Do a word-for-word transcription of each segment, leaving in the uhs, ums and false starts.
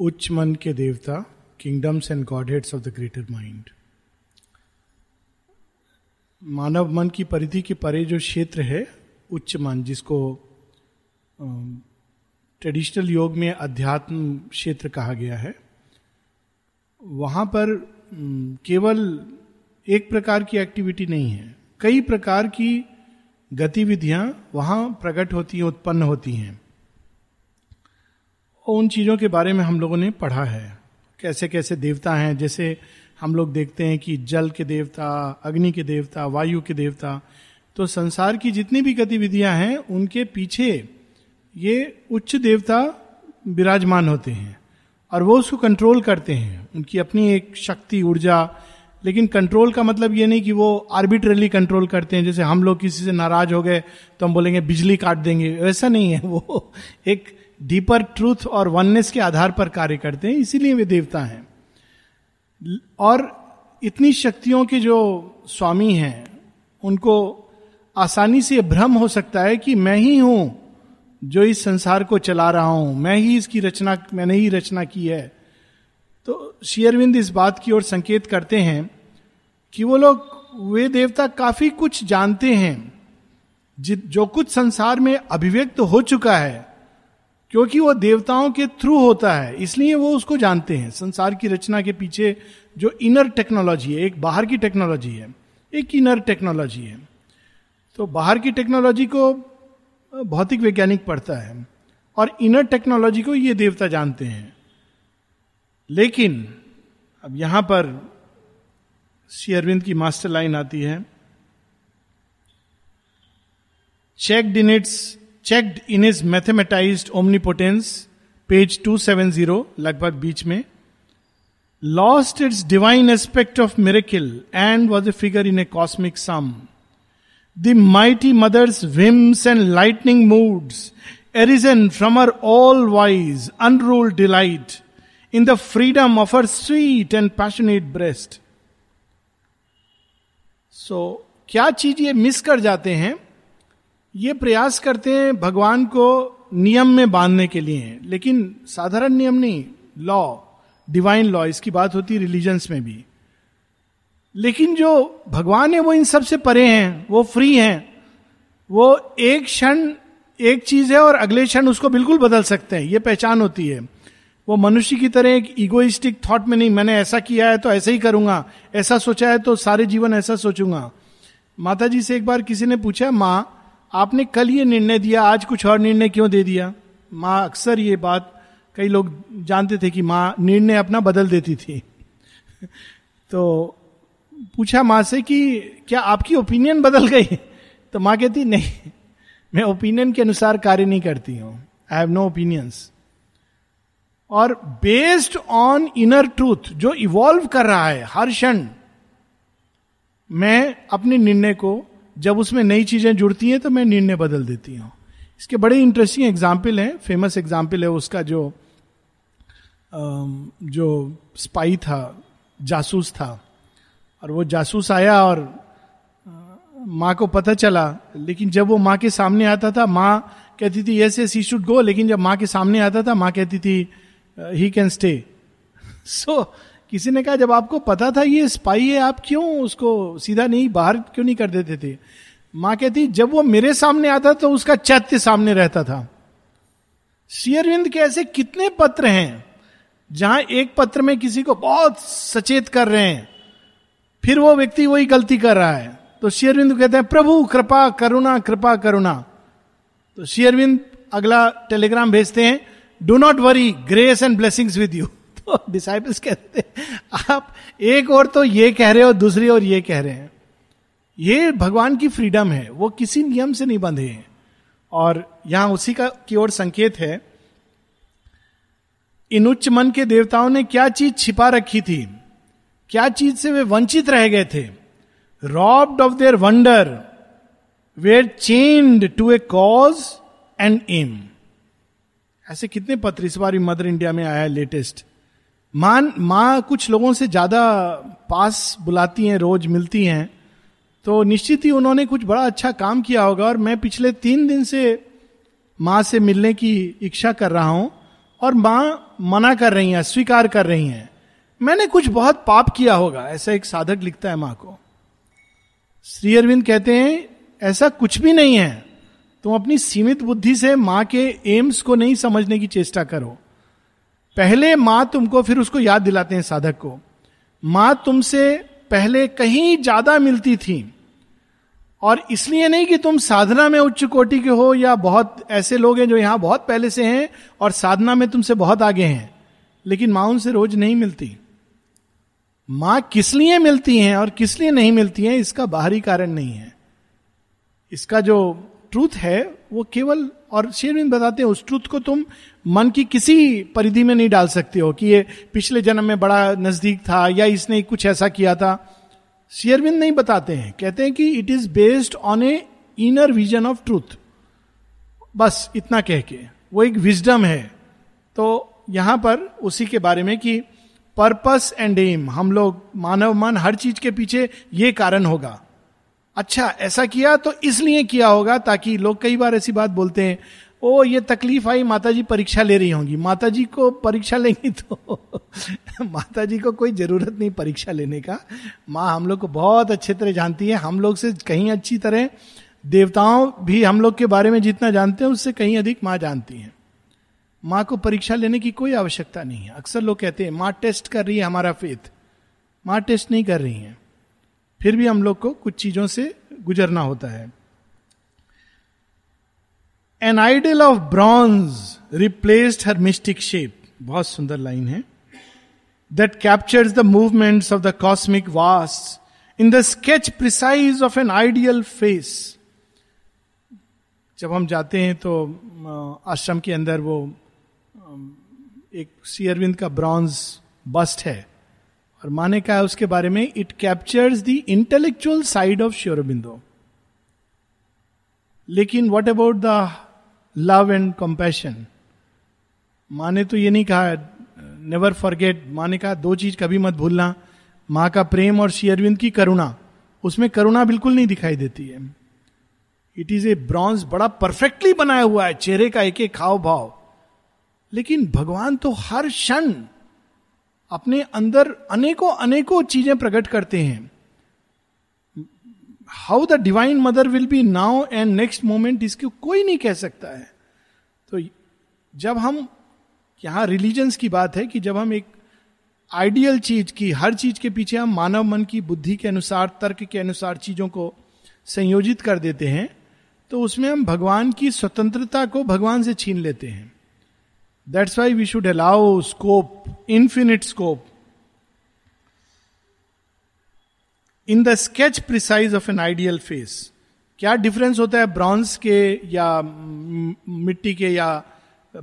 उच्च मन के देवता, kingdoms and godheads of the greater mind. मानव मन की परिधि के परे जो क्षेत्र है उच्च मन, जिसको ट्रेडिशनल योग में अध्यात्म क्षेत्र कहा गया है, वहाँ पर केवल एक प्रकार की एक्टिविटी नहीं है, कई प्रकार की गतिविधियाँ वहाँ प्रकट होती हैं, उत्पन्न होती हैं। उन चीज़ों के बारे में हम लोगों ने पढ़ा है, कैसे कैसे देवता हैं। जैसे हम लोग देखते हैं कि जल के देवता, अग्नि के देवता, वायु के देवता, तो संसार की जितनी भी गतिविधियां हैं उनके पीछे ये उच्च देवता विराजमान होते हैं और वो उसको कंट्रोल करते हैं। उनकी अपनी एक शक्ति, ऊर्जा, लेकिन कंट्रोल का मतलब ये नहीं कि वो आर्बिट्रेरली कंट्रोल करते हैं। जैसे हम लोग किसी से नाराज हो गए तो हम बोलेंगे बिजली काट देंगे, वैसा नहीं है। वो एक डीपर ट्रूथ और वननेस के आधार पर कार्य करते हैं, इसीलिए वे देवता हैं। और इतनी शक्तियों के जो स्वामी हैं उनको आसानी से भ्रम हो सकता है कि मैं ही हूं जो इस संसार को चला रहा हूं, मैं ही इसकी रचना, मैंने ही रचना की है। तो श्री अरविंद इस बात की ओर संकेत करते हैं कि वो लोग, वे देवता काफी कुछ जानते हैं, जो कुछ संसार में अभिव्यक्त हो चुका है, क्योंकि वो देवताओं के थ्रू होता है, इसलिए वो उसको जानते हैं। संसार की रचना के पीछे जो इनर टेक्नोलॉजी है, एक बाहर की टेक्नोलॉजी है, एक इनर टेक्नोलॉजी है। तो बाहर की टेक्नोलॉजी को भौतिक वैज्ञानिक पढ़ता है और इनर टेक्नोलॉजी को ये देवता जानते हैं। लेकिन अब यहाँ पर श्री अरविंद की मास्टर लाइन आती है, checked in it's Checked in his mathematized omnipotence, page two seventy, लगभग बीच में, lost its divine aspect of miracle and was a figure in a cosmic sum. The mighty mother's whims and lightning moods, arisen from her all-wise, unruled delight in the freedom of her sweet and passionate breast. So, क्या चीज ये miss कर जाते हैं? ये प्रयास करते हैं भगवान को नियम में बांधने के लिए, लेकिन साधारण नियम नहीं, लॉ, डिवाइन लॉ। इसकी बात होती है रिलीजन्स में भी। लेकिन जो भगवान है वो इन सब से परे हैं, वो फ्री हैं, वो एक क्षण एक चीज है और अगले क्षण उसको बिल्कुल बदल सकते हैं। ये पहचान होती है। वो मनुष्य की तरह एक ईगोइस्टिक थॉट में नहीं, मैंने ऐसा किया है तो ऐसा ही करूंगा, ऐसा सोचा है तो सारे जीवन ऐसा सोचूंगा। माता जी से एक बार किसी ने पूछा, माँ आपने कल ये निर्णय दिया, आज कुछ और निर्णय क्यों दे दिया? माँ अक्सर ये बात, कई लोग जानते थे कि माँ निर्णय अपना बदल देती थी। तो पूछा माँ से कि क्या आपकी ओपिनियन बदल गई? तो माँ कहती, नहीं, मैं ओपिनियन के अनुसार कार्य नहीं करती हूँ, आई हैव नो ओपिनियंस। और बेस्ड ऑन इनर ट्रूथ जो इवॉल्व कर रहा है हर क्षण, मैं अपने निर्णय को, जब उसमें नई चीजें जुड़ती हैं तो मैं निर्णय बदल देती हूँ। इसके बड़े इंटरेस्टिंग एग्जाम्पल हैं, फेमस एग्जाम्पल है उसका जो जो स्पाई था, जासूस था, और वो जासूस आया और माँ को पता चला, लेकिन जब वो माँ के सामने आता था माँ कहती थी yes yes he should go, लेकिन जब माँ के सामने आता था माँ कहती थी ही कैन स्टे। सो किसी ने कहा, जब आपको पता था ये स्पाई है आप क्यों उसको सीधा नहीं, बाहर क्यों नहीं कर देते थे? माँ कहती, जब वो मेरे सामने आता तो उसका चैत्य सामने रहता था। श्री अरविंद के ऐसे कितने पत्र हैं जहां एक पत्र में किसी को बहुत सचेत कर रहे हैं, फिर वो व्यक्ति वही गलती कर रहा है, तो श्री अरविंद कहते हैं प्रभु कृपा करुणा, कृपा करुणा। तो श्री अरविंद अगला टेलीग्राम भेजते हैं, do not worry, grace and blessings with you. तो डिसाइपल्स कहते हैं, आप एक और तो ये कह रहे हो, दूसरी और ये कह रहे हैं। ये भगवान की फ्रीडम है, वो किसी नियम से नहीं बंधे हैं। और यहां उसी का की ओर संकेत है। इन उच्च मन के देवताओं ने क्या चीज छिपा रखी थी, क्या चीज से वे वंचित रह गए थे? Robbed of their wonder, were chained to a cause and aim. ऐसे कितने पत्र इस बार भी मदर इंडिया में आया है लेटेस्ट। मान माँ कुछ लोगों से ज्यादा पास बुलाती हैं, रोज मिलती हैं, तो निश्चित ही उन्होंने कुछ बड़ा अच्छा काम किया होगा। और मैं पिछले तीन दिन से माँ से मिलने की इच्छा कर रहा हूँ और माँ मना कर रही हैं, स्वीकार कर रही हैं, मैंने कुछ बहुत पाप किया होगा, ऐसा एक साधक लिखता है माँ को। श्री अरविंद कहते हैं ऐसा कुछ भी नहीं है, तुम अपनी सीमित बुद्धि से माँ के एम्स को नहीं समझने की चेष्टा करो। पहले माँ तुमको, फिर उसको याद दिलाते हैं साधक को, माँ तुमसे पहले कहीं ज्यादा मिलती थी, और इसलिए नहीं कि तुम साधना में उच्च कोटि के हो, या बहुत ऐसे लोग हैं जो यहाँ बहुत पहले से हैं और साधना में तुमसे बहुत आगे हैं, लेकिन माँ उनसे रोज नहीं मिलती। माँ किस लिए मिलती हैं और किस लिए नहीं मिलती हैं, इसका बाहरी कारण नहीं है, इसका जो ट्रूथ है वो केवल, और शेरविन बताते हैं उस ट्रूथ को तुम मन की किसी परिधि में नहीं डाल सकते हो कि ये पिछले जन्म में बड़ा नजदीक था या इसने कुछ ऐसा किया था। शेरविन नहीं बताते हैं, कहते हैं कि it is based on a inner vision of truth, बस इतना कह के वो एक विजडम है। तो यहां पर उसी के बारे में कि पर्पस एंड एम, हम लोग मानव मन हर चीज के पीछे ये कारण होगा, अच्छा ऐसा किया तो इसलिए किया होगा, ताकि लोग कई बार ऐसी बात बोलते हैं, ओ ये तकलीफ आई, माताजी परीक्षा ले रही होंगी, माताजी को परीक्षा लेंगी तो माताजी को कोई जरूरत नहीं परीक्षा लेने का, माँ हम लोग को बहुत अच्छे तरह जानती है, हम लोग से कहीं अच्छी तरह, देवताओं भी हम लोग के बारे में जितना जानते हैं उससे कहीं अधिक माँ जानती है, माँ को परीक्षा लेने की कोई आवश्यकता नहीं है। अक्सर लोग कहते हैं माँ टेस्ट कर रही है हमारा फेथ, माँ टेस्ट नहीं कर रही है, फिर भी हम लोग को कुछ चीजों से गुजरना होता है। An idol of bronze replaced her mystic shape, बहुत सुंदर लाइन है, that captures the movements of the cosmic vast in the sketch precise of an ideal face. जब हम जाते हैं तो आश्रम के अंदर वो एक श्री अरविंद का ब्रॉन्ज बस्ट है, और माँ ने कहा उसके बारे में, it captures the intellectual side of Shri Aurobindo, लेकिन what about the love and compassion. माँ ने तो ये नहीं कहा नेवर फॉरगेट, माँ ने कहा दो चीज कभी मत भूलना, माँ का प्रेम और श्री अरविंद की करुणा, उसमें करुणा बिल्कुल नहीं दिखाई देती है। इट इज ए ब्रॉन्ज, बड़ा परफेक्टली बनाया हुआ है, चेहरे का एक एक हाव भाव, लेकिन भगवान तो हर क्षण अपने अंदर अनेकों अनेकों चीजें प्रकट करते हैं। How the divine mother will be now and next moment, इसको कोई नहीं कह सकता है। तो जब हम यहाँ रिलीजन्स की बात है कि जब हम एक आइडियल चीज की, हर चीज के पीछे हम मानव मन की बुद्धि के अनुसार, तर्क के अनुसार चीजों को संयोजित कर देते हैं, तो उसमें हम भगवान की स्वतंत्रता को भगवान से छीन लेते हैं। That's why we should allow scope, infinite scope. In the sketch precise of an ideal face. क्या डिफरेंस होता है ब्रॉन्ज के या मिट्टी के या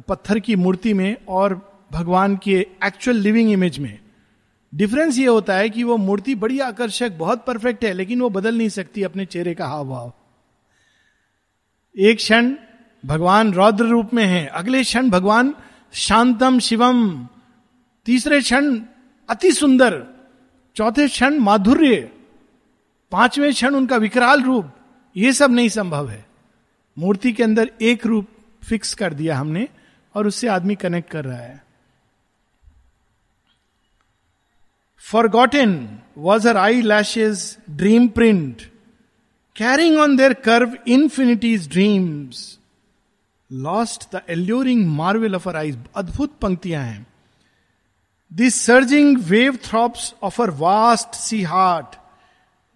पत्थर की मूर्ति में और भगवान के एक्चुअल लिविंग इमेज में? डिफरेंस ये होता है कि वो मूर्ति बड़ी आकर्षक, बहुत परफेक्ट है, लेकिन वो बदल नहीं सकती अपने चेहरे का हाव भाव। एक क्षण भगवान रौद्र रूप में है, अगले क्षण भगवान शांतम शिवम, तीसरे क्षण अति सुंदर, चौथे क्षण माधुर्य, पांचवें क्षण उनका विकराल रूप, ये सब नहीं संभव है। मूर्ति के अंदर एक रूप फिक्स कर दिया हमने और उससे आदमी कनेक्ट कर रहा है। Forgotten was her eyelashes dream print, carrying on their curve infinity's dreams. Lost the alluring marvel of her eyes. अद्भुत पंक्तियां हैं. The surging wave throbs of her vast sea heart,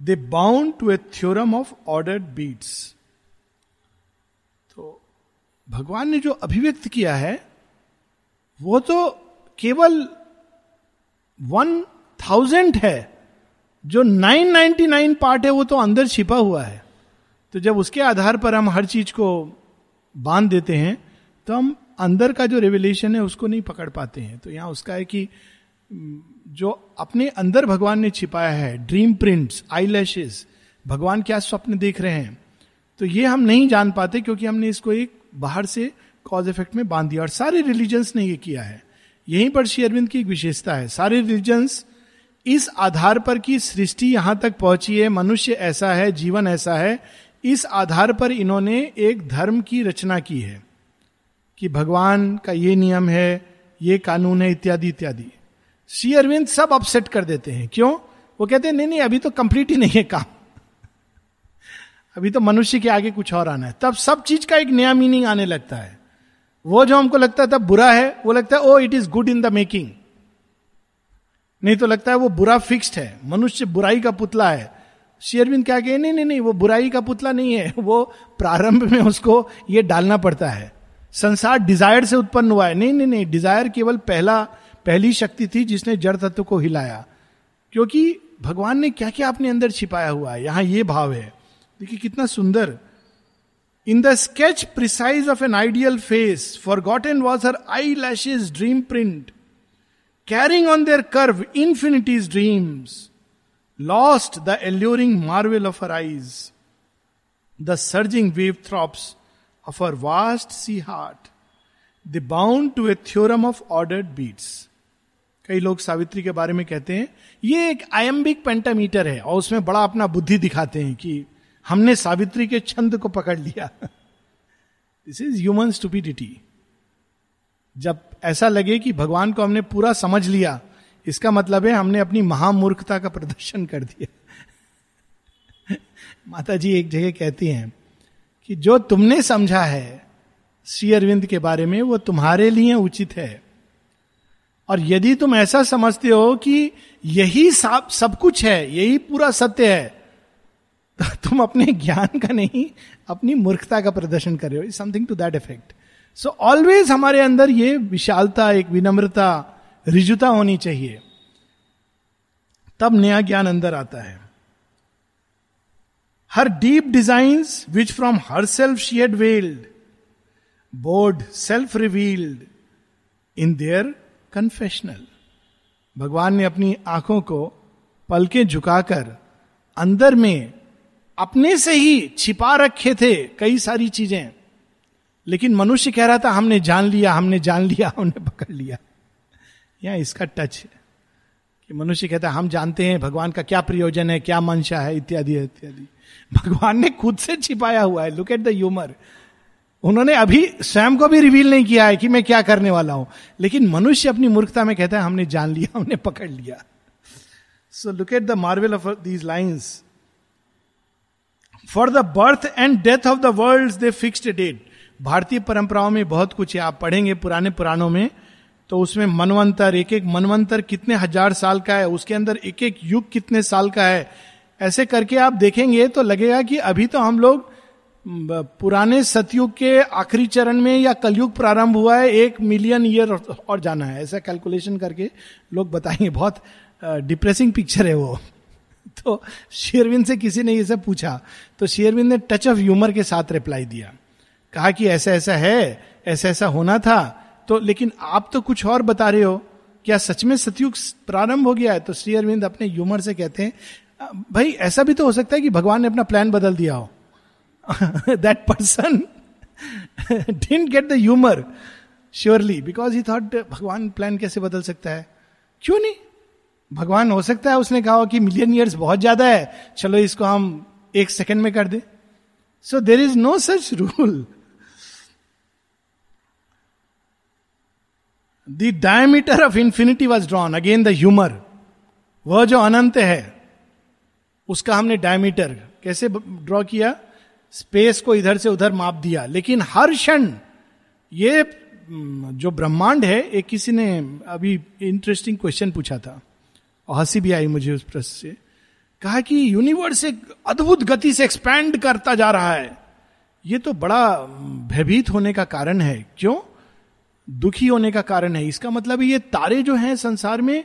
they bound to a theorem of ordered beats. तो भगवान ने जो अभिव्यक्त किया है वो तो केवल वन थाउजेंड है, जो नाइन नाइन्टी नाइन पार्ट है वो तो अंदर छिपा हुआ है। तो जब उसके आधार पर हम हर चीज को बांध देते हैं तो हम अंदर का जो रेवलेशन है उसको नहीं पकड़ पाते हैं। तो यहाँ उसका है कि जो अपने अंदर भगवान ने छिपाया है, ड्रीम प्रिंट्स, आई लैशेज, भगवान क्या स्वप्न देख रहे हैं, तो ये हम नहीं जान पाते क्योंकि हमने इसको एक बाहर से कॉज इफेक्ट में बांध दिया। और सारे रिलीजन्स ने ये किया है, यहीं पर श्री अरविंद की एक विशेषता है। सारे रिलीजन्स इस आधार पर कि सृष्टि यहाँ तक पहुंची है, मनुष्य ऐसा है, जीवन ऐसा है, इस आधार पर इन्होंने एक धर्म की रचना की है कि भगवान का ये नियम है, ये कानून है इत्यादि इत्यादि। श्री अरविंद सब अपसेट कर देते हैं। क्यों? वो कहते हैं नहीं नहीं अभी तो कंप्लीट ही नहीं है काम, अभी तो मनुष्य के आगे कुछ और आना है। तब सब चीज का एक नया मीनिंग आने लगता है। वो जो हमको लगता है तब बुरा है, वो लगता है oh it is good in the making, नहीं तो लगता है वो बुरा फिक्स्ड है, मनुष्य बुराई का पुतला है। श्री अरविंद क्या कहे, नहीं नहीं नहीं वो बुराई का पुतला नहीं है, वो प्रारंभ में उसको ये डालना पड़ता है। संसार डिजायर से उत्पन्न हुआ है, नहीं नहीं नहीं डिजायर केवल पहला पहली शक्ति थी जिसने जड़ तत्व को हिलाया, क्योंकि भगवान ने क्या क्या अपने अंदर छिपाया हुआ है। यहां ये भाव है, देखिए कितना सुंदर। In the sketch precise of an ideal face forgotten was her eye lashes dream print carrying on their curve infinities dreams lost the alluring marvel of her eyes the surging wave throbs of her vast sea heart, they bound to a theorem of ordered beats. कई लोग सावित्री के बारे में कहते हैं ये एक iambic pentameter है, और उसमें बड़ा अपना बुद्धि दिखाते हैं कि हमने सावित्री के छंद को पकड़ लिया। This is human stupidity. जब ऐसा लगे कि भगवान को हमने पूरा समझ लिया, इसका मतलब है हमने अपनी महामूर्खता का प्रदर्शन कर दिया। माता जी एक जगह कहती हैं कि जो तुमने समझा है श्री अरविंद के बारे में वो तुम्हारे लिए उचित है, और यदि तुम ऐसा समझते हो कि यही सब सब कुछ है, यही पूरा सत्य है, तो तुम अपने ज्ञान का नहीं अपनी मूर्खता का प्रदर्शन कर रहे हो, something to that effect. So always हमारे अंदर ये विशालता, एक विनम्रता, ऋजुता होनी चाहिए, तब नया ज्ञान अंदर आता है। Her deep designs, which from herself she had veiled, bowed self-revealed in their confessional. भगवान ने अपनी आंखों को पलकें झुकाकर अंदर में अपने से ही छिपा रखे थे कई सारी चीजें, लेकिन मनुष्य कह रहा था हमने जान लिया, हमने जान लिया, हमने पकड़ लिया। यह इसका टच है कि मनुष्य कहता है हम जानते हैं भगवान का क्या प्रयोजन है, क्या मंशा है, इत्यादि इत्यादि। भगवान ने खुद से छिपाया हुआ है। Look at the humour. उन्होंने अभी स्वयं को भी रिवील नहीं किया है कि मैं क्या करने वाला हूं, लेकिन मनुष्य अपनी मूर्खता में कहता है हमने जान लिया, हमने पकड़ लिया। So look at the marvel of these lines. For the birth and death of the worlds they fixed date. भारतीय परंपराओं में बहुत कुछ है, आप पढ़ेंगे पुराने पुराणों में तो उसमें मनवंतर, एक एक मनवंतर कितने हजार साल का है, उसके अंदर एक एक युग कितने साल का है, ऐसे करके आप देखेंगे तो लगेगा कि अभी तो हम लोग पुराने सतयुग के आखिरी चरण में या कलयुग प्रारंभ हुआ है, एक मिलियन ईयर और जाना है, ऐसा कैलकुलेशन करके लोग बताएंगे। बहुत डिप्रेसिंग पिक्चर है वो। तो श्री अरविंद से किसी ने ये सब पूछा तो श्री अरविंद ने टच ऑफ ह्यूमर के साथ रिप्लाई दिया, कहा कि ऐसा ऐसा है, ऐसा ऐसा होना था, तो लेकिन आप तो कुछ और बता रहे हो, क्या सच में सतयुग प्रारंभ हो गया है? तो श्री अरविंद अपने ह्यूमर से कहते हैं भाई ऐसा भी तो हो सकता है कि भगवान ने अपना प्लान बदल दिया हो। That person didn't get the humour surely because he thought भगवान प्लान कैसे बदल सकता है, क्यों नहीं, भगवान हो सकता है उसने कहा हो कि मिलियन ईयर्स बहुत ज्यादा है, चलो इसको हम एक सेकंड में कर दे। So there is no such rule. The diameter of infinity was drawn, again the humour, वह जो अनंत है उसका हमने डायमीटर कैसे ड्रॉ किया, स्पेस को इधर से उधर माप दिया, लेकिन हर क्षण ये जो ब्रह्मांड है, एक किसी ने अभी इंटरेस्टिंग क्वेश्चन पूछा था और हंसी भी आई मुझे उस प्रश्न से, कहा कि यूनिवर्स एक अद्भुत गति से एक्सपैंड करता जा रहा है, ये तो बड़ा भयभीत होने का कारण है, क्यों, दुखी होने का कारण है, इसका मतलब ये तारे जो हैं संसार में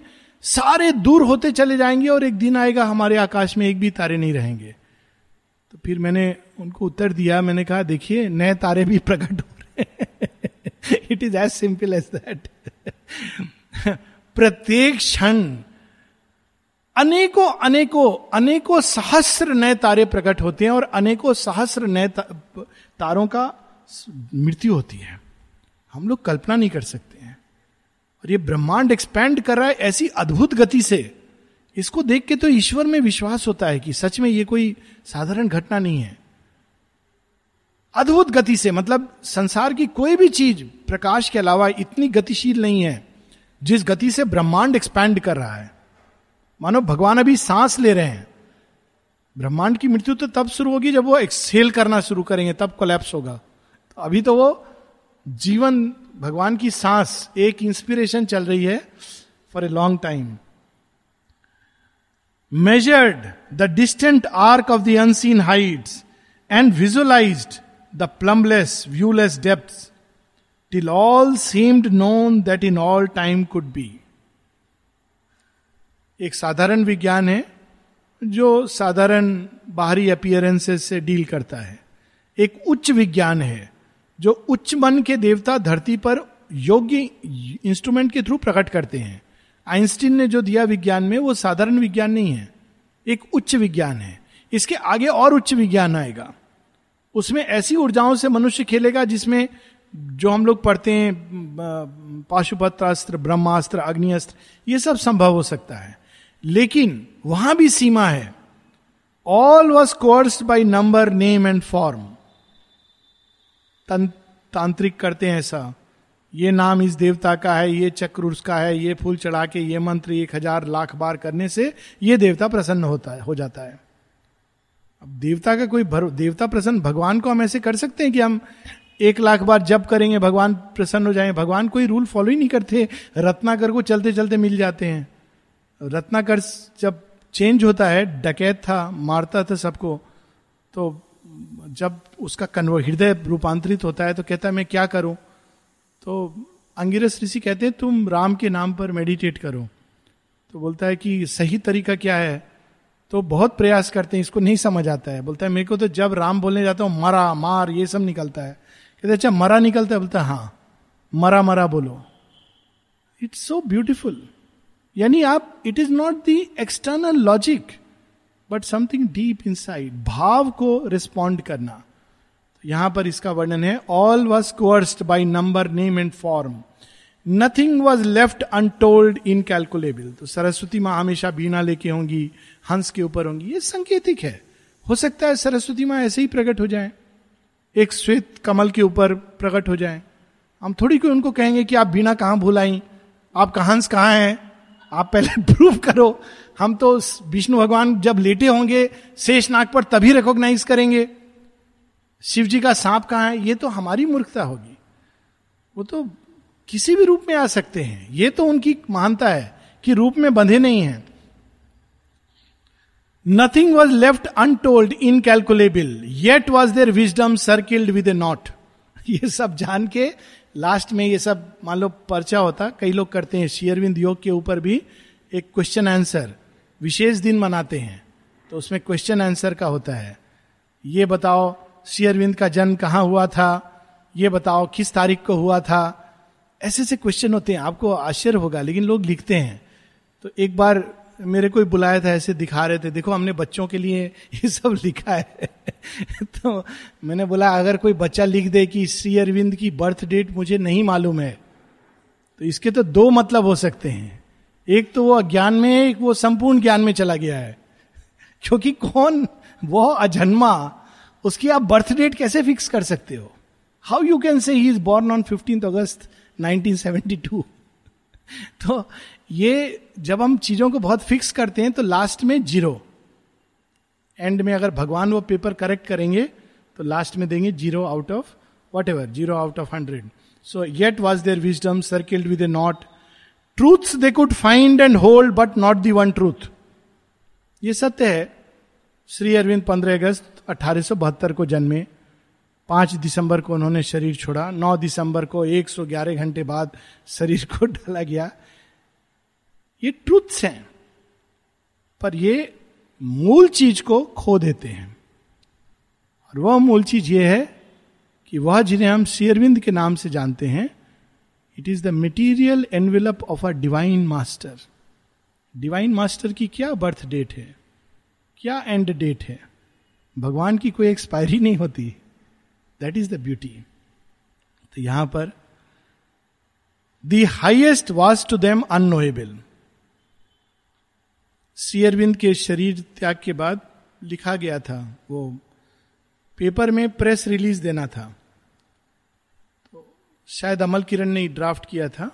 सारे दूर होते चले जाएंगे और एक दिन आएगा हमारे आकाश में एक भी तारे नहीं रहेंगे। तो फिर मैंने उनको उत्तर दिया, मैंने कहा देखिए नए तारे भी प्रकट हो रहे। It is as simple as that. प्रत्येक क्षण अनेकों अनेकों अनेकों सहस्र नए तारे प्रकट होते हैं और अनेकों सहस्र नए ता, तारों का मृत्यु होती है, हम लोग कल्पना नहीं कर सकते। और ये ब्रह्मांड एक्सपैंड कर रहा है ऐसी अद्भुत गति से, इसको देख के तो ईश्वर में विश्वास होता है कि सच में ये कोई साधारण घटना नहीं है। अद्भुत गति से मतलब संसार की कोई भी चीज प्रकाश के अलावा इतनी गतिशील नहीं है जिस गति से ब्रह्मांड एक्सपैंड कर रहा है, मानो भगवान अभी सांस ले रहे हैं. ब्रह्मांड की मृत्यु तो तब शुरू होगी जब वो एक्सहेल करना शुरू करेंगे, तब कोलैप्स होगा. तो अभी तो वो जीवन, भगवान की सांस, एक इंस्पिरेशन चल रही है for a long time. Measured the distant arc of the unseen heights and visualised the plumbless viewless depths till all seemed known that in all time could be. एक साधारण विज्ञान है जो साधारण बाहरी अपीयरेंसेस से डील करता है. एक उच्च विज्ञान है जो उच्च मन के देवता धरती पर योग्य इंस्ट्रूमेंट के थ्रू प्रकट करते हैं. आइंस्टीन ने जो दिया विज्ञान में, वो साधारण विज्ञान नहीं है, एक उच्च विज्ञान है. इसके आगे और उच्च विज्ञान आएगा. उसमें ऐसी ऊर्जाओं से मनुष्य खेलेगा जिसमें जो हम लोग पढ़ते हैं पाशुपतास्त्र, ब्रह्मास्त्र, अग्निअस्त्र, ये सब संभव हो सकता है. लेकिन वहां भी सीमा है. All was coerced by number, name and form. तांत्रिक करते हैं ऐसा, ये नाम इस देवता का है, ये चक्र उसका है, ये फूल चढ़ा के ये मंत्र एक हजार लाख बार करने से ये देवता प्रसन्न होता है, हो जाता है. अब देवता का कोई भर, देवता प्रसन्न, भगवान को हम ऐसे कर सकते हैं कि हम एक लाख बार जप करेंगे भगवान प्रसन्न हो जाएंगे? भगवान कोई रूल फॉलो ही नहीं करते. रत्नाकर को चलते चलते मिल जाते हैं. रत्नाकर जब चेंज होता है, डकैत था, मारता था सबको, तो जब उसका कन्वर्ट, हृदय रूपांतरित होता है तो कहता है मैं क्या करूं? तो अंगिरस ऋषि कहते हैं तुम राम के नाम पर मेडिटेट करो. तो बोलता है कि सही तरीका क्या है? तो बहुत प्रयास करते हैं, इसको नहीं समझ आता है. बोलता है मेरे को तो जब राम बोलने जाता हूँ मरा मार ये सब निकलता है. कहते अच्छा मरा निकलता है? बोलता है हाँ, मरा मरा बोलो. It's so beautiful. यानी आप, it is not the external logic but something deep inside, भाव को रिस्पॉन्ड करना. यहां पर इसका वर्णन है. All was coerced by number, name and form. Nothing was left untold, incalculable. तो सरस्वती माँ हमेशा बीना लेके होंगी, हंस के ऊपर होंगी, ये संकेतिक है. हो सकता है सरस्वती माँ ऐसे ही प्रकट हो जाए, एक श्वेत कमल के ऊपर प्रकट हो जाए. हम थोड़ी कोई उनको कहेंगे कि आप बीना कहाँ भूल आई, आपका हंस कहाँ है, आप पहले प्रूव करो. हम तो विष्णु भगवान जब लेटे होंगे शेष नाग पर तभी रिकॉग्नाइज करेंगे. शिव जी का सांप कहाँ है? ये तो हमारी मूर्खता होगी. वो तो किसी भी रूप में आ सकते हैं. ये तो उनकी महानता है कि रूप में बंधे नहीं है. Nothing was left untold, incalculable, yet was their wisdom circled with a not. ये सब जान के लास्ट में ये सब मान लो पर्चा होता, कई लोग करते हैं. शेयरविंद योग के ऊपर भी एक क्वेश्चन आंसर, विशेष दिन मनाते हैं तो उसमें क्वेश्चन आंसर का होता है. ये बताओ श्री अरविंद का जन्म कहाँ हुआ था, ये बताओ किस तारीख को हुआ था. ऐसे ऐसे क्वेश्चन होते हैं, आपको आश्चर्य होगा, लेकिन लोग लिखते हैं. तो एक बार मेरे कोई बुलाया था, ऐसे दिखा रहे थे, देखो हमने बच्चों के लिए ये सब लिखा है. तो मैंने बोला अगर कोई बच्चा लिख दे कि श्री अरविंद की बर्थ डेट मुझे नहीं मालूम है, तो इसके तो दो मतलब हो सकते हैं. एक तो वो अज्ञान में है, एक वो संपूर्ण ज्ञान में चला गया है. क्योंकि कौन, वो अजन्मा, उसकी आप बर्थ डेट कैसे फिक्स कर सकते हो? How you can say he is born on fifteenth August nineteen seventy two. तो ये जब हम चीजों को बहुत फिक्स करते हैं तो लास्ट में जीरो. एंड में अगर भगवान वो पेपर करेक्ट करेंगे तो लास्ट में देंगे zero out of whatever, zero out of hundred. So yet was their wisdom circled with a not, truths they could find and hold but not the one truth. ये सत्य है. श्री अरविंद पंद्रह अगस्त अट्ठारह सौ बहत्तर को जन्मे. पांच दिसंबर को उन्होंने शरीर छोड़ा. नौ दिसंबर को एक सौ ग्यारह घंटे बाद शरीर को डाला गया. ये ट्रूथ्स हैं, पर ये मूल चीज को खो देते हैं. और वह मूल चीज ये है कि वह जिन्हें हम श्री अरविंद के नाम से जानते हैं, it is the material envelope of a divine master. Divine master की क्या बर्थ डेट है, क्या एंड डेट है? भगवान की कोई एक्सपायरी नहीं होती. That is the beauty. तो यहां पर the highest was to them unknowable. Shri Arvind के शरीर त्याग के बाद लिखा गया था, वो पेपर में प्रेस रिलीज देना था, तो शायद अमल किरण ने ड्राफ्ट किया था.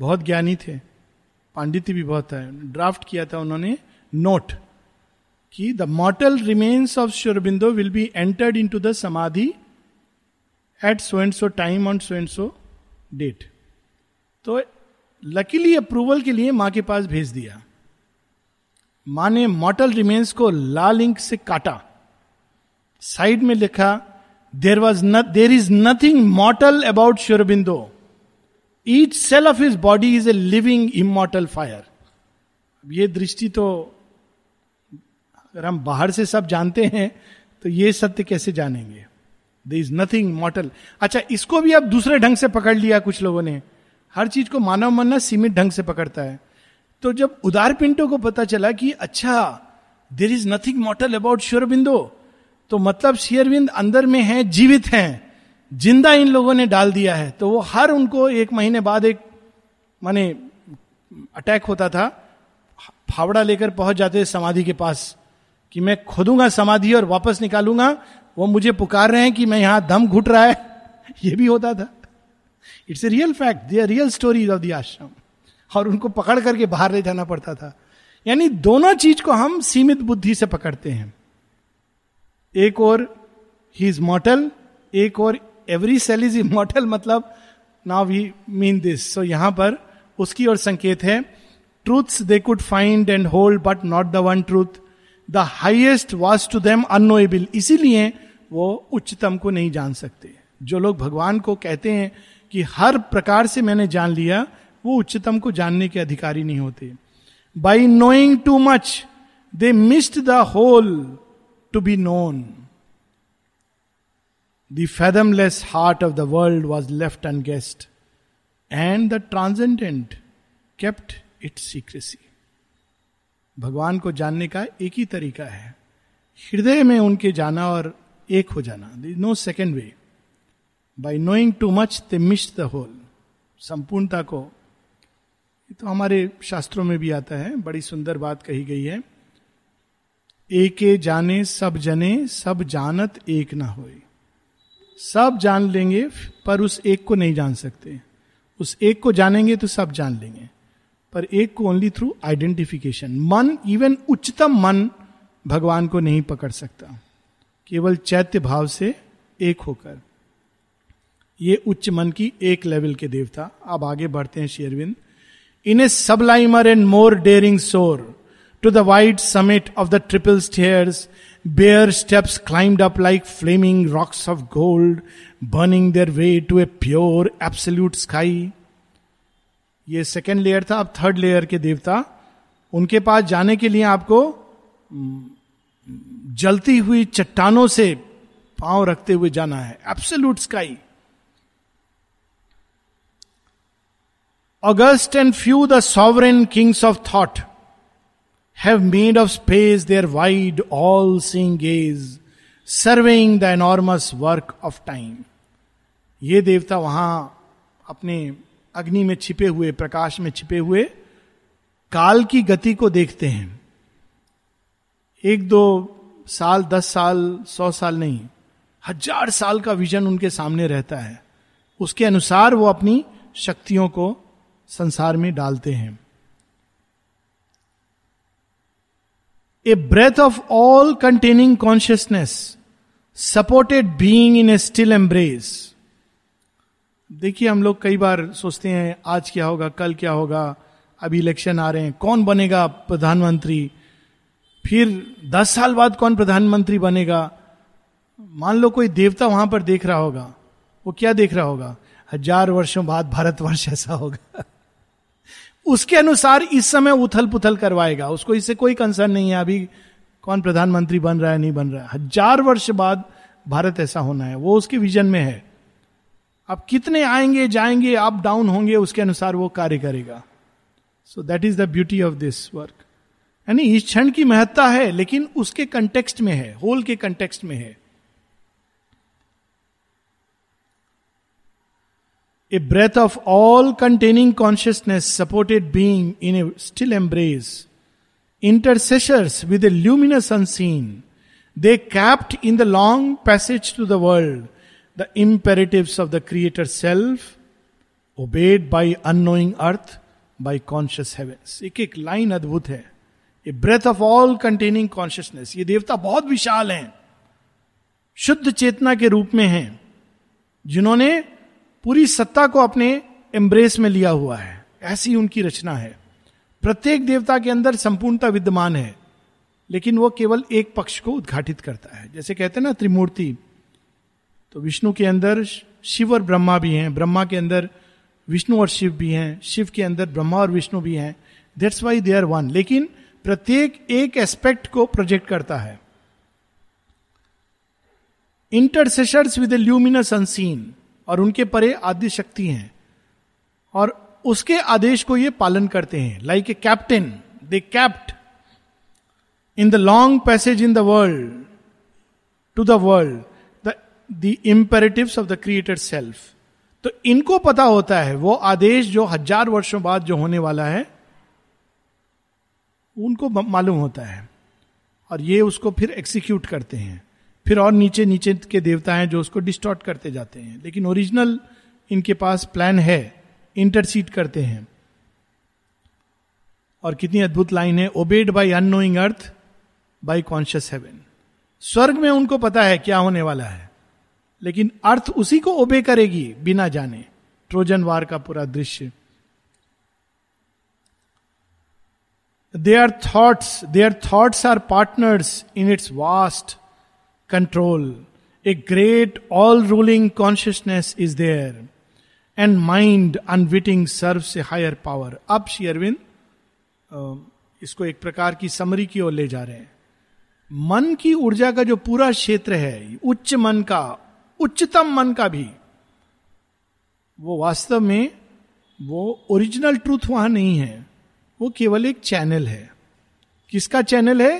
बहुत ज्ञानी थे, पांडित्य भी बहुत है. ड्राफ्ट किया था उन्होंने नोट कि the mortal remains of Shri Aurobindo will be entered into the samadhi at so and so time on so and so date. तो लकीली अप्रूवल के लिए माँ के पास भेज दिया. माँ ने मॉर्टल रिमेन्स को लाल इंक से काटा, साइड में लिखा देर वॉज न there is nothing mortal about Shri Aurobindo. Each cell of his body is a living immortal fire. ये दृष्टि तो अगर हम बाहर से सब जानते हैं तो ये सत्य कैसे जानेंगे. There is nothing mortal. अच्छा, इसको भी आप दूसरे ढंग से पकड़ लिया कुछ लोगों ने. हर चीज को मानव मन ना सीमित ढंग से पकड़ता है. तो जब उदार पिंटो को पता चला कि अच्छा there is nothing mortal about Shri Aurobindo, तो मतलब श्री अरबिंद अंदर में है, जीवित हैं, जिंदा इन लोगों ने डाल दिया है. तो वो हर उनको एक महीने बाद एक माने अटैक होता था, फावड़ा लेकर पहुंच जाते समाधि के पास कि मैं खोदूंगा समाधि और वापस निकालूंगा. वो मुझे पुकार रहे हैं कि मैं यहां दम घुट रहा है. ये भी होता था. It's a real fact, they are real stories of the ashram. और उनको पकड़ करके बाहर ले जाना पड़ता था. यानी दोनों चीज को हम सीमित बुद्धि से पकड़ते हैं. एक और ही इज मॉर्टल, एक और एवरी सेल इज इमॉर्टल, मतलब now we mean this. So यहां पर उसकी और संकेत है. Truths they could find and hold but not the one truth. The highest was to them unknowable. इसीलिए वो उच्चतम को नहीं जान सकते. जो लोग भगवान को कहते हैं कि हर प्रकार से मैंने जान लिया, वो उच्चतम को जानने के अधिकारी नहीं होते. By knowing too much they missed the whole to be known. The fathomless heart of the world was left unguessed, and the transcendent kept its secrecy. भगवान को जानने का एक ही तरीका है, हृदय में उनके जाना और एक हो जाना. There is no second way. By knowing too much, they missed the whole. संपूर्णता को, ये तो हमारे शास्त्रों में भी आता है. बड़ी सुंदर बात कही गई है. एके जाने सब जने सब जानत एक ना होए. सब जान लेंगे पर उस एक को नहीं जान सकते. उस एक को जानेंगे तो सब जान लेंगे, पर एक को ओनली थ्रू आइडेंटिफिकेशन. मन, इवन उच्चतम मन भगवान को नहीं पकड़ सकता, केवल चैत्य भाव से एक होकर. ये उच्च मन की एक लेवल के देवता. अब आगे बढ़ते हैं Shri Arvind. In a sublimer and more daring soar to the wide summit of the triple stairs. Bare steps climbed up like flaming rocks of gold, burning their way to a pure absolute sky. ये second layer था. अब third layer के देवता, उनके पास जाने के लिए आपको जलती हुई चट्टानों से पांव रखते हुए जाना है. Absolute sky. August and few the sovereign kings of thought have made of space their wide all-seeing gaze, surveying the enormous work of time. ये देवता वहां अपने अग्नि में छिपे हुए, प्रकाश में छिपे हुए काल की गति को देखते हैं. एक दो साल, दस साल, सौ साल नहीं, हजार साल का विजन उनके सामने रहता है. उसके अनुसार वो अपनी शक्तियों को संसार में डालते हैं. A breath of all containing consciousness, supported being in a still embrace. देखिए, हम लोग कई बार सोचते हैं आज क्या होगा, कल क्या होगा, अभी इलेक्शन आ रहे हैं, कौन बनेगा प्रधानमंत्री, फिर दस साल बाद कौन प्रधानमंत्री बनेगा. मान लो कोई देवता वहां पर देख रहा होगा, वो क्या देख रहा होगा, हजार वर्षों बाद भारतवर्ष ऐसा होगा. उसके अनुसार इस समय उथल पुथल करवाएगा. उसको इससे कोई कंसर्न नहीं है अभी कौन प्रधानमंत्री बन रहा है, नहीं बन रहा है. हजार वर्ष बाद भारत ऐसा होना है, वो उसके विजन में है. अब कितने आएंगे जाएंगे, अप डाउन होंगे, उसके अनुसार वो कार्य करेगा. So that is the beauty of this work. यानी इस क्षण की महत्ता है, लेकिन उसके कंटेक्स्ट में है, होल के कंटेक्स्ट में है. A breath of all containing consciousness, supported being in a still embrace. Intercessors with a luminous unseen, they capped in the long passage to the world the imperatives of the Creator Self, obeyed by unknowing earth, by conscious heavens. एक एक line अद्भुत है. A breath of all containing consciousness. ये देवता बहुत विशाल हैं, शुद्ध चेतना के रूप में हैं, जिन्होंने पूरी सत्ता को अपने एम्ब्रेस में लिया हुआ है. ऐसी उनकी रचना है. प्रत्येक देवता के अंदर संपूर्णता विद्यमान है, लेकिन वो केवल एक पक्ष को उद्घाटित करता है. जैसे कहते हैं ना त्रिमूर्ति, तो विष्णु के अंदर शिव और ब्रह्मा भी हैं, ब्रह्मा के अंदर विष्णु और शिव भी हैं, शिव के अंदर ब्रह्मा और विष्णु भी हैं. That's why they are one. लेकिन प्रत्येक एक एस्पेक्ट को प्रोजेक्ट करता है. Intercessors with a luminous unseen, और उनके परे आदि शक्ति हैं और उसके आदेश को ये पालन करते हैं. Like a captain they kept in the long passage in the world to the world the the imperatives of the created self. तो इनको पता होता है वो आदेश जो हजार वर्षों बाद जो होने वाला है, उनको मालूम होता है, और ये उसको फिर एक्सिक्यूट करते हैं. फिर और नीचे नीचे के देवता हैं जो उसको डिस्टॉर्ट करते जाते हैं, लेकिन ओरिजिनल इनके पास प्लान है, इंटरसीड करते हैं. और कितनी अद्भुत लाइन है, obeyed by unknowing earth by conscious heaven. स्वर्ग में उनको पता है क्या होने वाला है, लेकिन अर्थ उसी को ओबे करेगी बिना जाने. ट्रोजन वार का पूरा दृश्य. Their thoughts, their thoughts are partners in its vast control. A great all-ruling consciousness is there, and mind unwitting serves a higher power. अब श्री अरविंद इसको एक प्रकार की समरी की ओर ले जा रहे हैं. मन की ऊर्जा का जो पूरा क्षेत्र है, उच्च मन का, उच्चतम मन का भी, वो वास्तव में वो ओरिजिनल ट्रूथ वहां नहीं है. वो केवल एक चैनल है. किसका चैनल है?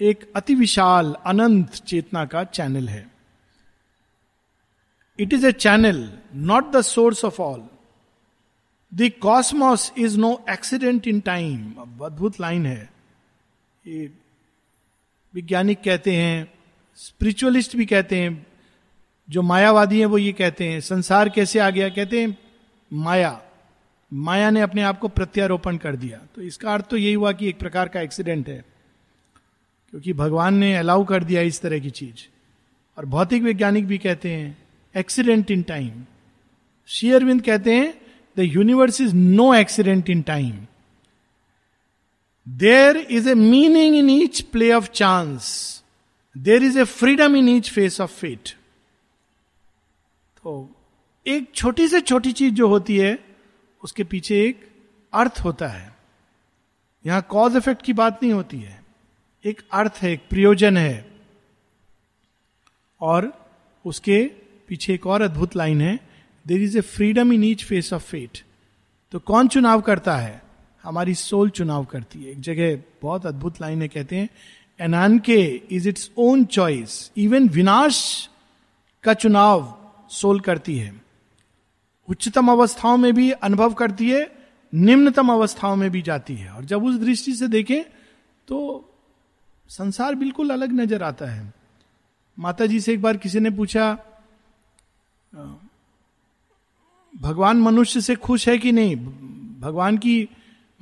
एक अति विशाल अनंत चेतना का चैनल है. It is a channel, not the source of all. The cosmos is no accident in time. अद्भुत लाइन है. ये वैज्ञानिक कहते हैं, स्पिरिचुअलिस्ट भी कहते हैं, जो मायावादी हैं वो ये कहते हैं. संसार कैसे आ गया? कहते हैं माया, माया ने अपने आप को प्रत्यारोपण कर दिया. तो इसका अर्थ तो यही हुआ कि एक प्रकार का एक्सीडेंट है, क्योंकि भगवान ने अलाउ कर दिया इस तरह की चीज. और भौतिक वैज्ञानिक भी कहते हैं accident in time. Shri Arvind कहते हैं the universe is no accident in time. There is a meaning in each play of chance. There is a freedom in each face of fate. तो एक छोटी से छोटी चीज जो होती है, उसके पीछे एक अर्थ होता है. यहां कॉज इफेक्ट की बात नहीं होती है, एक अर्थ है, एक प्रयोजन है. और उसके पीछे एक और अद्भुत लाइन है, there is a freedom in each face of fate. तो कौन चुनाव करता है? हमारी सोल चुनाव करती है. एक जगह बहुत अद्भुत लाइन है, कहते हैं Ananke is its own choice. Even विनाश का चुनाव सोल करती है. उच्चतम अवस्थाओं में भी अनुभव करती है, निम्नतम अवस्थाओं में भी जाती है. और जब उस दृष्टि से देखें तो संसार बिल्कुल अलग नजर आता है. माता जी से एक बार किसी ने पूछा, भगवान मनुष्य से खुश है कि नहीं? भगवान की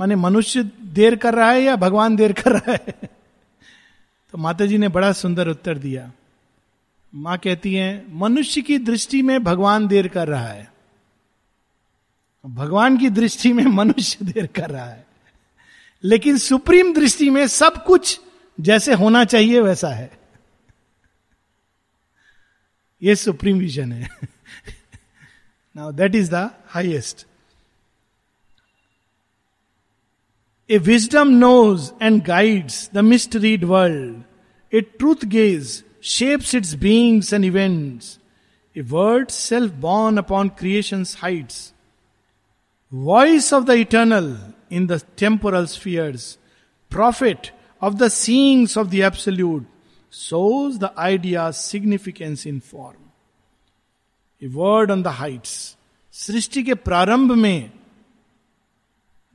माने मनुष्य देर कर रहा है या भगवान देर कर रहा है? तो माता जी ने बड़ा सुंदर उत्तर दिया. माँ कहती है मनुष्य की दृष्टि में भगवान देर कर रहा है, भगवान की दृष्टि में मनुष्य देर कर रहा है, लेकिन सुप्रीम दृष्टि में सब कुछ जैसे होना चाहिए वैसा है. ये सुप्रीम विजन है. Now that is the highest. A wisdom knows and guides the mysteried world. A truth gaze shapes its beings and events. A word self born upon creation's heights. Voice of the eternal in the temporal spheres, prophet of the seeings of the absolute, sows the idea's significance in form. A word on the heights. सृष्टि के प्रारंभ में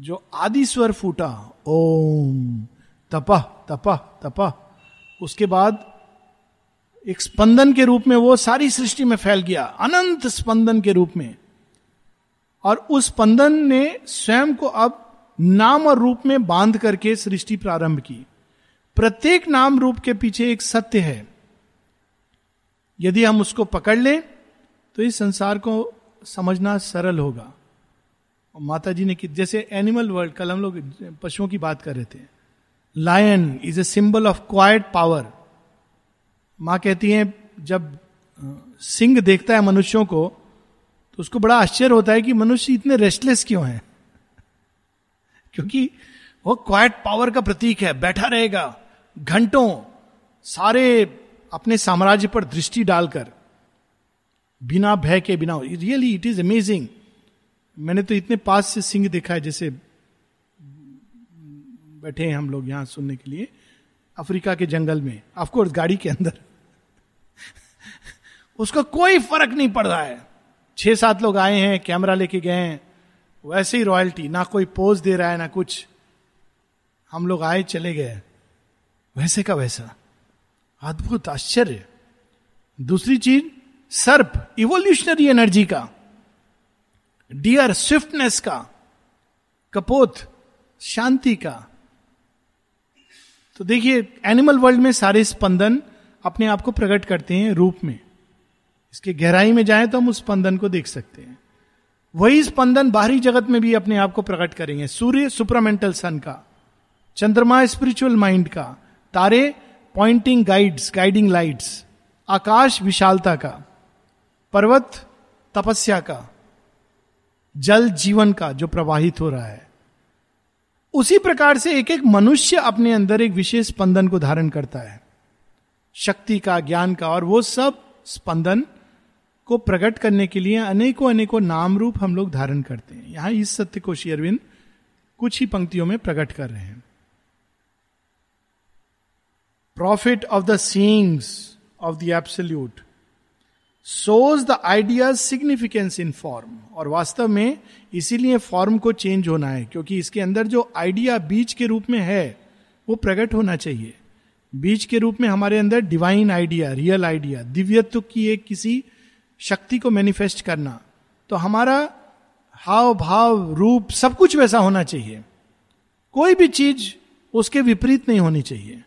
जो आदि स्वर फूटा, ओम तपह तपह तपह, उसके बाद एक स्पंदन के रूप में वो सारी सृष्टि में फैल गया, अनंत स्पंदन के रूप में. और उस स्पंदन ने स्वयं को अब नाम और रूप में बांध करके सृष्टि प्रारंभ की। प्रत्येक नाम रूप के पीछे एक सत्य है, यदि हम उसको पकड़ लें तो इस संसार को समझना सरल होगा। माता जी ने कि जैसे एनिमल वर्ल्ड, कल हम लोग पशुओं की बात कर रहे थे, lion is a symbol of quiet power. माँ कहती हैं जब सिंह देखता है मनुष्यों को तो उसको बड़ा आश्चर्य होता है कि मनुष्य इतने रेस्टलेस क्यों हैं, क्योंकि वो क्वाइट पावर का प्रतीक है, बैठा रहेगा घंटों सारे अपने साम्राज्य पर दृष्टि डालकर बिना भय के बिना। Really it is amazing. मैंने तो इतने पास से सिंह देखा है, जैसे बैठे हैं हम लोग यहाँ सुनने के लिए, अफ्रीका के जंगल में, ऑफ कोर्स गाड़ी के अंदर। उसको कोई फर्क नहीं पड़ रहा है। छह सात लोग आए हैं, कैमरा लेके गए हैं, वैसे ही रॉयल्टी, ना कोई पोज दे रहा है ना कुछ, हम लोग आए चले गए, वैसे का वैसा। अद्भुत आश्चर्य। दूसरी चीज सर्प, इवोल्यूशनरी एनर्जी का, डियर स्विफ्टनेस का, कपोत शांति का। तो देखिए एनिमल वर्ल्ड में सारे स्पंदन अपने आप को प्रकट करते हैं रूप में। इसके गहराई में जाएं तो हम उस स्पंदन को देख सकते हैं। वही स्पंदन बाहरी जगत में भी अपने आप को प्रकट करेंगे। सूर्य सुप्रामेंटल सन का, चंद्रमा स्पिरिचुअल माइंड का, तारे पॉइंटिंग गाइड्स, गाइडिंग लाइट्स, आकाश विशालता का, पर्वत तपस्या का, जल जीवन का जो प्रवाहित हो रहा है। उसी प्रकार से एक एक मनुष्य अपने अंदर एक विशेष स्पंदन को धारण करता है, शक्ति का, ज्ञान का, और वो सब स्पंदन को प्रकट करने के लिए अनेकों अनेकों नाम रूप हम लोग धारण करते हैं। यहां इस सत्य को श्री अरविंद कुछ ही पंक्तियों में प्रकट कर रहे हैं। Prophet of the seeings of the absolute sows the idea significance in form. और वास्तव में इसीलिए फॉर्म को चेंज होना है, क्योंकि इसके अंदर जो आइडिया बीज के रूप में है वो प्रकट होना चाहिए। बीज के रूप में हमारे अंदर डिवाइन आइडिया, रियल आइडिया, दिव्यत्व की एक किसी शक्ति को मैनिफेस्ट करना, तो हमारा हाव भाव रूप सब कुछ वैसा होना चाहिए, कोई भी चीज उसके विपरीत नहीं होनी चाहिए।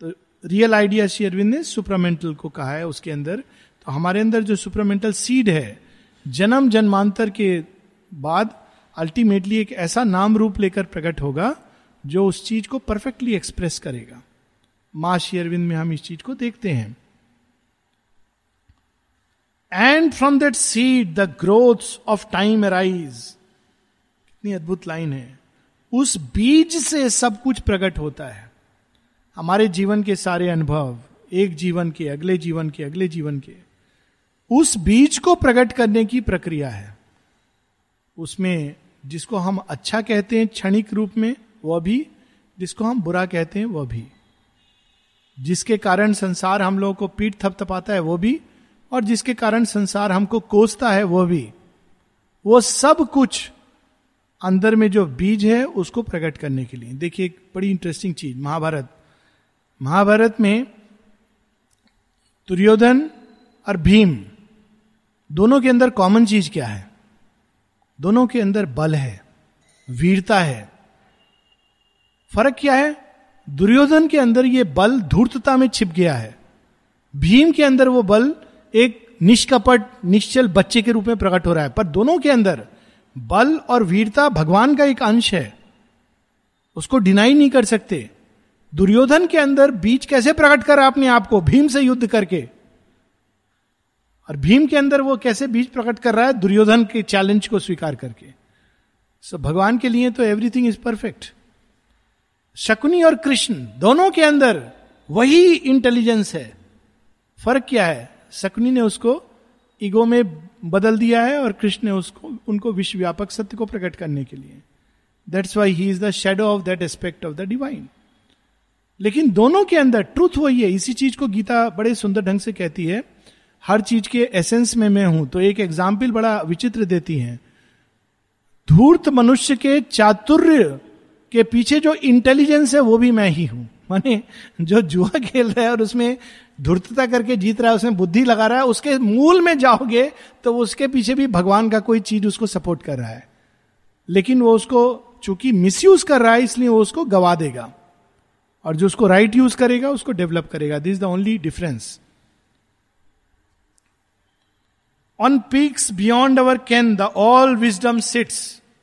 तो रियल आइडिया श्री अरविंद ने सुप्रामेंटल को कहा है उसके अंदर। तो हमारे अंदर जो सुप्रामेंटल सीड है, जन्म जन्मांतर के बाद अल्टीमेटली एक ऐसा नाम रूप लेकर प्रकट होगा जो उस चीज को परफेक्टली एक्सप्रेस करेगा। मां श्री अरविंद में हम इस चीज को देखते हैं। And from that seed the growths of time arise. कितनी अद्भुत लाइन है। उस बीज से सब कुछ प्रकट होता है। हमारे जीवन के सारे अनुभव, एक जीवन के, अगले जीवन के, अगले जीवन के, उस बीज को प्रकट करने की प्रक्रिया है। उसमें जिसको हम अच्छा कहते हैं क्षणिक रूप में वह भी, जिसको हम बुरा कहते हैं वह भी, जिसके कारण संसार हम लोगों को पीठ थपथपाता है वो भी, और जिसके कारण संसार हमको कोसता है वो भी। वो सब कुछ अंदर में जो बीज है उसको प्रकट करने के लिए। देखिए एक बड़ी इंटरेस्टिंग चीज, महाभारत महाभारत में दुर्योधन और भीम दोनों के अंदर कॉमन चीज क्या है? दोनों के अंदर बल है, वीरता है। फर्क क्या है? दुर्योधन के अंदर ये बल धूर्तता में छिप गया है, भीम के अंदर वो बल एक निष्कपट निश्चल बच्चे के रूप में प्रकट हो रहा है। पर दोनों के अंदर बल और वीरता भगवान का एक अंश है, उसको डिनाई नहीं कर सकते। दुर्योधन के अंदर बीज कैसे प्रकट करा अपने आप को? भीम से युद्ध करके। और भीम के अंदर वो कैसे बीज प्रकट कर रहा है? दुर्योधन के चैलेंज को स्वीकार करके। सो so, भगवान के लिए तो एवरीथिंग इज परफेक्ट। शकुनी और कृष्ण दोनों के अंदर वही इंटेलिजेंस है। फर्क क्या है? शकुनी ने उसको ईगो में बदल दिया है और कृष्ण ने उसको उनको विश्वव्यापक सत्य को प्रकट करने के लिए। That's why he is the shadow of that aspect of the divine. लेकिन दोनों के अंदर ट्रूथ वही है। इसी चीज को गीता बड़े सुंदर ढंग से कहती है, हर चीज के एसेंस में मैं हूं। तो एक एग्जाम्पल बड़ा विचित्र देती है, धूर्त मनुष्य के चातुर्य के पीछे जो इंटेलिजेंस है वो भी मैं ही हूं। माने जो जुआ खेल रहा है और उसमें धूर्तता करके जीत रहा है, उसमें बुद्धि लगा रहा है, उसके मूल में जाओगे तो उसके पीछे भी भगवान का कोई चीज उसको सपोर्ट कर रहा है, लेकिन वो उसको चूंकि मिसयूज कर रहा है इसलिए वो उसको गवा देगा, और जो उसको राइट यूज करेगा उसको डेवलप करेगा. This is the only difference. On peaks beyond our ken the all wisdom sits.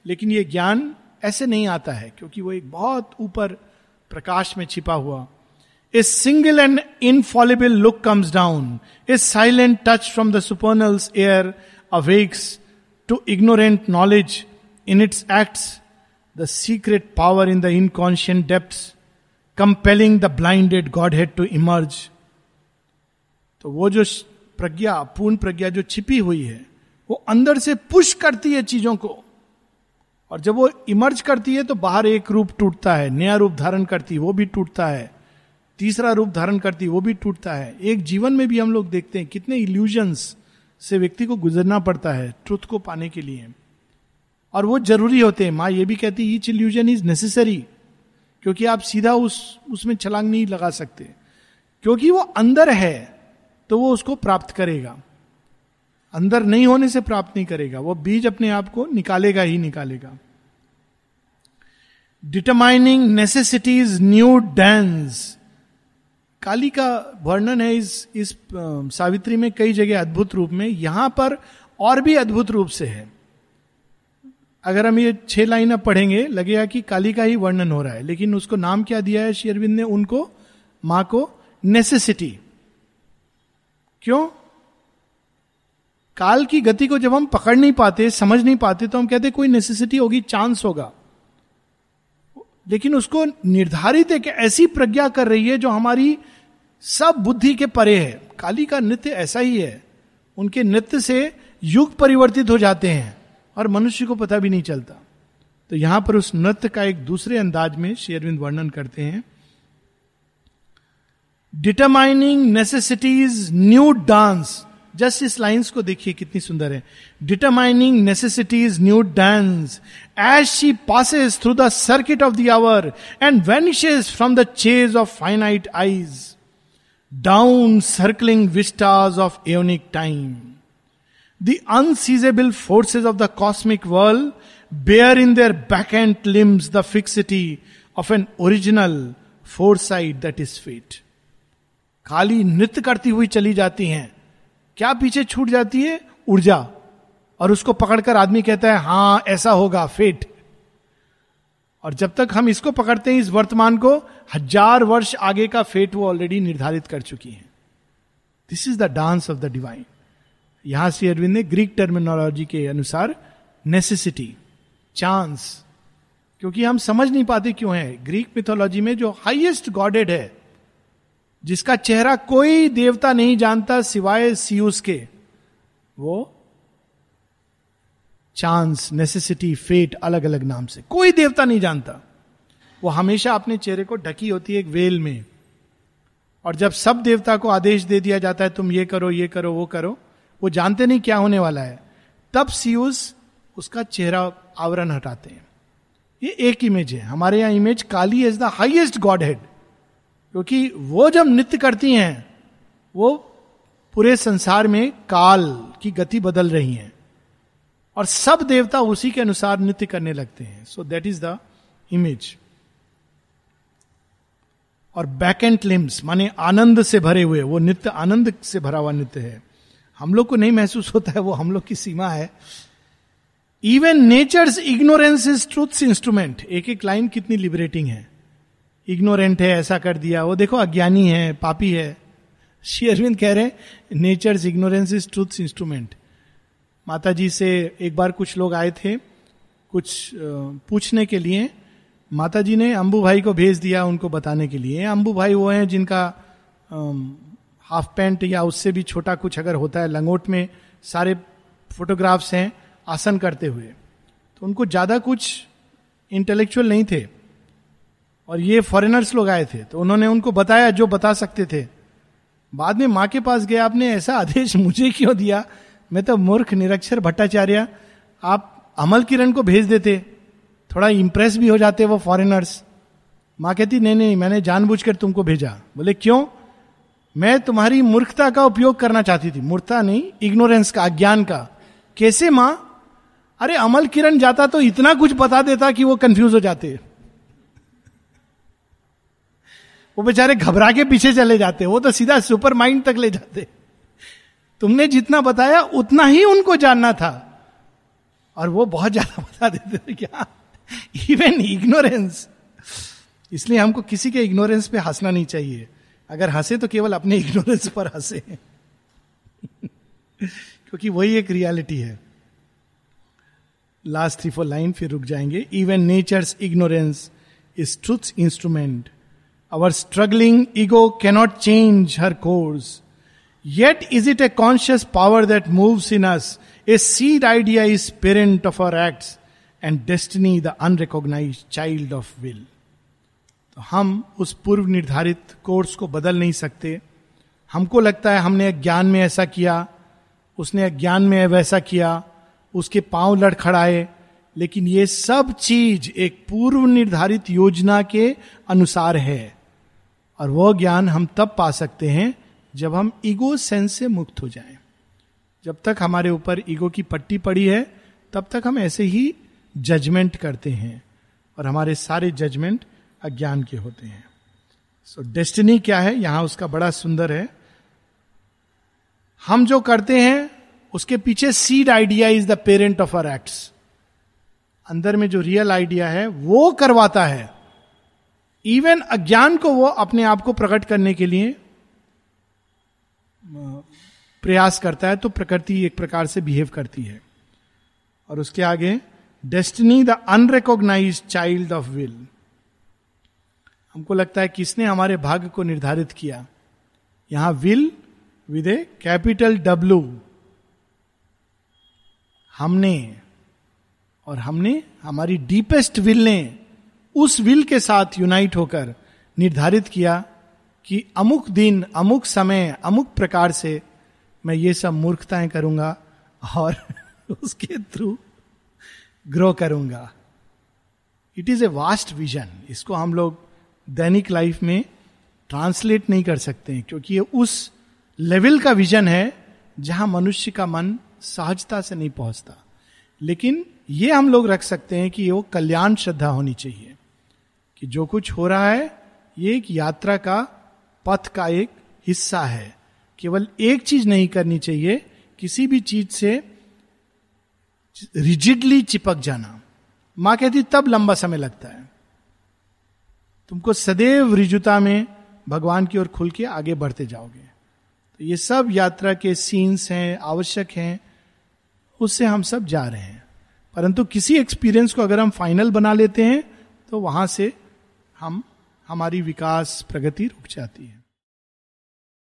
लेकिन ये ज्ञान ऐसे नहीं आता है क्योंकि वो एक बहुत ऊपर प्रकाश में छिपा हुआ. A single and infallible look comes down, a silent touch from the supernal's air awakes to ignorant knowledge in its acts, the secret power in the inconscient depths compelling the blinded godhead to emerge. तो वो जो प्रज्ञा, पूर्ण प्रज्ञा जो छिपी हुई है, वो अंदर से पुश करती है चीजों को, और जब वो इमर्ज करती है तो बाहर एक रूप टूटता है, नया रूप धारण करती है, वो भी टूटता है, तीसरा रूप धारण करती है, वो भी टूटता है. एक जीवन में भी हम लोग देखते हैं कितने इल्यूजन्स से व्यक्ति को गुजरना पड़ता है ट्रुथ को पाने के लिए, और वो जरूरी होते हैं. माँ ये भी कहती है ईच इल्यूजन इज नेसेसरी, क्योंकि आप सीधा उस उसमें छलांग नहीं लगा सकते, क्योंकि वो अंदर है तो वो उसको प्राप्त करेगा, अंदर नहीं होने से प्राप्त नहीं करेगा, वो बीज अपने आप को निकालेगा ही निकालेगा. Determining necessities new dance, Kali का वर्णन है इस इस सावित्री में कई जगह अद्भुत रूप में, यहां पर और भी अद्भुत रूप से है. अगर हम ये छह लाइनें पढ़ेंगे लगेगा कि काली का ही वर्णन हो रहा है, लेकिन उसको नाम क्या दिया है श्री अरविंद ने उनको, मां को, नेसेसिटी. क्यों? काल की गति को जब हम पकड़ नहीं पाते, समझ नहीं पाते, तो हम कहते कोई नेसेसिटी होगी, चांस होगा, लेकिन उसको निर्धारित है कि ऐसी प्रज्ञा कर रही है जो हमारी सब बुद्धि के परे है. काली का नृत्य ऐसा ही है, उनके नृत्य से युग परिवर्तित हो जाते हैं और मनुष्य को पता भी नहीं चलता. तो यहां पर उस नृत्य का एक दूसरे अंदाज में श्री अरविंद वर्णन करते हैं. Determining necessities new dance, just इस लाइंस को देखिए कितनी सुंदर है. Determining necessities new dance as she passes through the circuit of the hour and vanishes from the chase of finite eyes down circling vistas of aeonic time. The unseizable forces of the cosmic world bear in their vacant limbs the fixity of an original foresight that is fate. खाली नृत्य करती हुई चली जाती हैं, क्या पीछे छूट जाती है? ऊर्जा, और उसको पकड़कर आदमी कहता है हाँ ऐसा होगा, फेट. और जब तक हम इसको पकड़ते हैं, इस वर्तमान को, हजार वर्ष आगे का फेट वो ऑलरेडी निर्धारित कर चुकी हैं. This is the dance of the divine. यहां से अरविंद ने ग्रीक टर्मिनोलॉजी के अनुसार नेसेसिटी, चांस, क्योंकि हम समझ नहीं पाते क्यों है. ग्रीक मिथोलॉजी में जो हाइएस्ट गॉडेड है, जिसका चेहरा कोई देवता नहीं जानता सिवाय सियूस के, वो चांस, नेसेसिटी, फेट, अलग अलग नाम से कोई देवता नहीं जानता. वो हमेशा अपने चेहरे को ढकी होती है एक वेल में, और जब सब देवता को आदेश दे दिया जाता है तुम ये करो, ये करो, वो करो, वो जानते नहीं क्या होने वाला है, तब सियूस उसका चेहरा आवरण हटाते हैं. ये एक इमेज है. हमारे यहां image Kali as the highest godhead, क्योंकि वो जब नृत्य करती हैं वो पूरे संसार में काल की गति बदल रही हैं, और सब देवता उसी के अनुसार नृत्य करने लगते हैं. So that is the image. और बैकेंट लिम्स माने आनंद से भरे हुए, वो नृत्य आनंद से भरा हुआ नृत्य है. हम लोग को नहीं महसूस होता है, वो हम लोग की सीमा है. Even nature's ignorance is truth's instrument. एक एक लाइन कितनी लिबरेटिंग है. इग्नोरेंट है, ऐसा कर दिया, वो देखो अज्ञानी है, पापी है. श्री अरविंद कह रहे हैं nature's ignorance is truth's instrument. माता जी से एक बार कुछ लोग आए थे कुछ पूछने के लिए, माता जी ने अंबू भाई को भेज दिया उनको बताने के लिए. अंबू भाई वो हैं जिनका हाफ पैंट या उससे भी छोटा कुछ अगर होता है, लंगोट में सारे फोटोग्राफ्स हैं आसन करते हुए. तो उनको ज़्यादा कुछ इंटेलेक्चुअल नहीं थे, और ये फॉरेनर्स लोग आए थे, तो उन्होंने उनको बताया जो बता सकते थे. बाद में माँ के पास गया, आपने ऐसा आदेश मुझे क्यों दिया, मैं तो मूर्ख निरक्षर भट्टाचार्य. आप अमल किरण को भेज देते, थोड़ा इम्प्रेस भी हो जाते वो फॉरेनर्स. माँ कहती नहीं नहीं मैंने जानबूझकर तुमको भेजा। बोले क्यों? मैं तुम्हारी मूर्खता का उपयोग करना चाहती थी। मूर्खता नहीं, इग्नोरेंस का, अज्ञान का। कैसे माँ? अरे अमल किरण जाता तो इतना कुछ बता देता कि वो कंफ्यूज हो जाते, वो बेचारे घबरा के पीछे चले जाते, वो तो सीधा सुपर माइंड तक ले जाते। तुमने जितना बताया उतना ही उनको जानना था और वो बहुत ज्यादा बता देते थे। क्या इवन इग्नोरेंस! इसलिए हमको किसी के इग्नोरेंस पे हंसना नहीं चाहिए। अगर हंसे तो केवल अपने इग्नोरेंस पर हंसे क्योंकि वही एक रियलिटी है। लास्ट थ्री फोर लाइन फिर रुक जाएंगे। Even nature's ignorance is truth's instrument, our struggling ego cannot change her course, yet is it a conscious power that moves in us, a seed idea is parent of our acts and destiny the unrecognised child of will. हम उस पूर्व निर्धारित course को बदल नहीं सकते। हमको लगता है हमने अज्ञान में ऐसा किया, उसने अज्ञान में वैसा किया, उसके पांव लड़खड़ाए, लेकिन ये सब चीज एक पूर्व निर्धारित योजना के अनुसार है और वो ज्ञान हम तब पा सकते हैं जब हम ईगो सेंस से मुक्त हो जाएं। जब तक हमारे ऊपर ईगो की पट्टी पड़ी है तब तक हम ऐसे ही जजमेंट करते हैं और हमारे सारे जजमेंट अज्ञान के होते हैं। सो so, डेस्टिनी क्या है, यहां उसका बड़ा सुंदर है। हम जो करते हैं उसके पीछे seed idea is the parent of our acts. अंदर में जो रियल आइडिया है वो करवाता है, इवन अज्ञान को वो अपने आप को प्रकट करने के लिए प्रयास करता है, तो प्रकृति एक प्रकार से बिहेव करती है। और उसके आगे destiny the unrecognised child of will. हमको लगता है किसने हमारे भाग्य को निर्धारित किया। यहां will with a capital W, हमने, और हमने हमारी डीपेस्ट विल ने उस विल के साथ यूनाइट होकर निर्धारित किया कि अमुक दिन, अमुक समय, अमुक प्रकार से मैं ये सब मूर्खताएं करूंगा और उसके थ्रू ग्रो करूंगा। It is a vast vision. इसको हम लोग दैनिक लाइफ में ट्रांसलेट नहीं कर सकते हैं क्योंकि ये उस लेवल का विजन है जहां मनुष्य का मन सहजता से नहीं पहुंचता। लेकिन ये हम लोग रख सकते हैं कि ये वो कल्याण श्रद्धा होनी चाहिए कि जो कुछ हो रहा है ये एक यात्रा का, पथ का एक हिस्सा है। केवल एक चीज नहीं करनी चाहिए, किसी भी चीज से रिजिडली चिपक जाना। माँ कहती तब लंबा समय लगता है, तुमको सदैव रिजुता में भगवान की ओर खुल के आगे बढ़ते जाओगे। तो ये सब यात्रा के सीन्स हैं, आवश्यक हैं, उससे हम सब जा रहे हैं। परंतु किसी एक्सपीरियंस को अगर हम फाइनल बना लेते हैं तो वहां से हम हमारी विकास प्रगति रुक जाती है।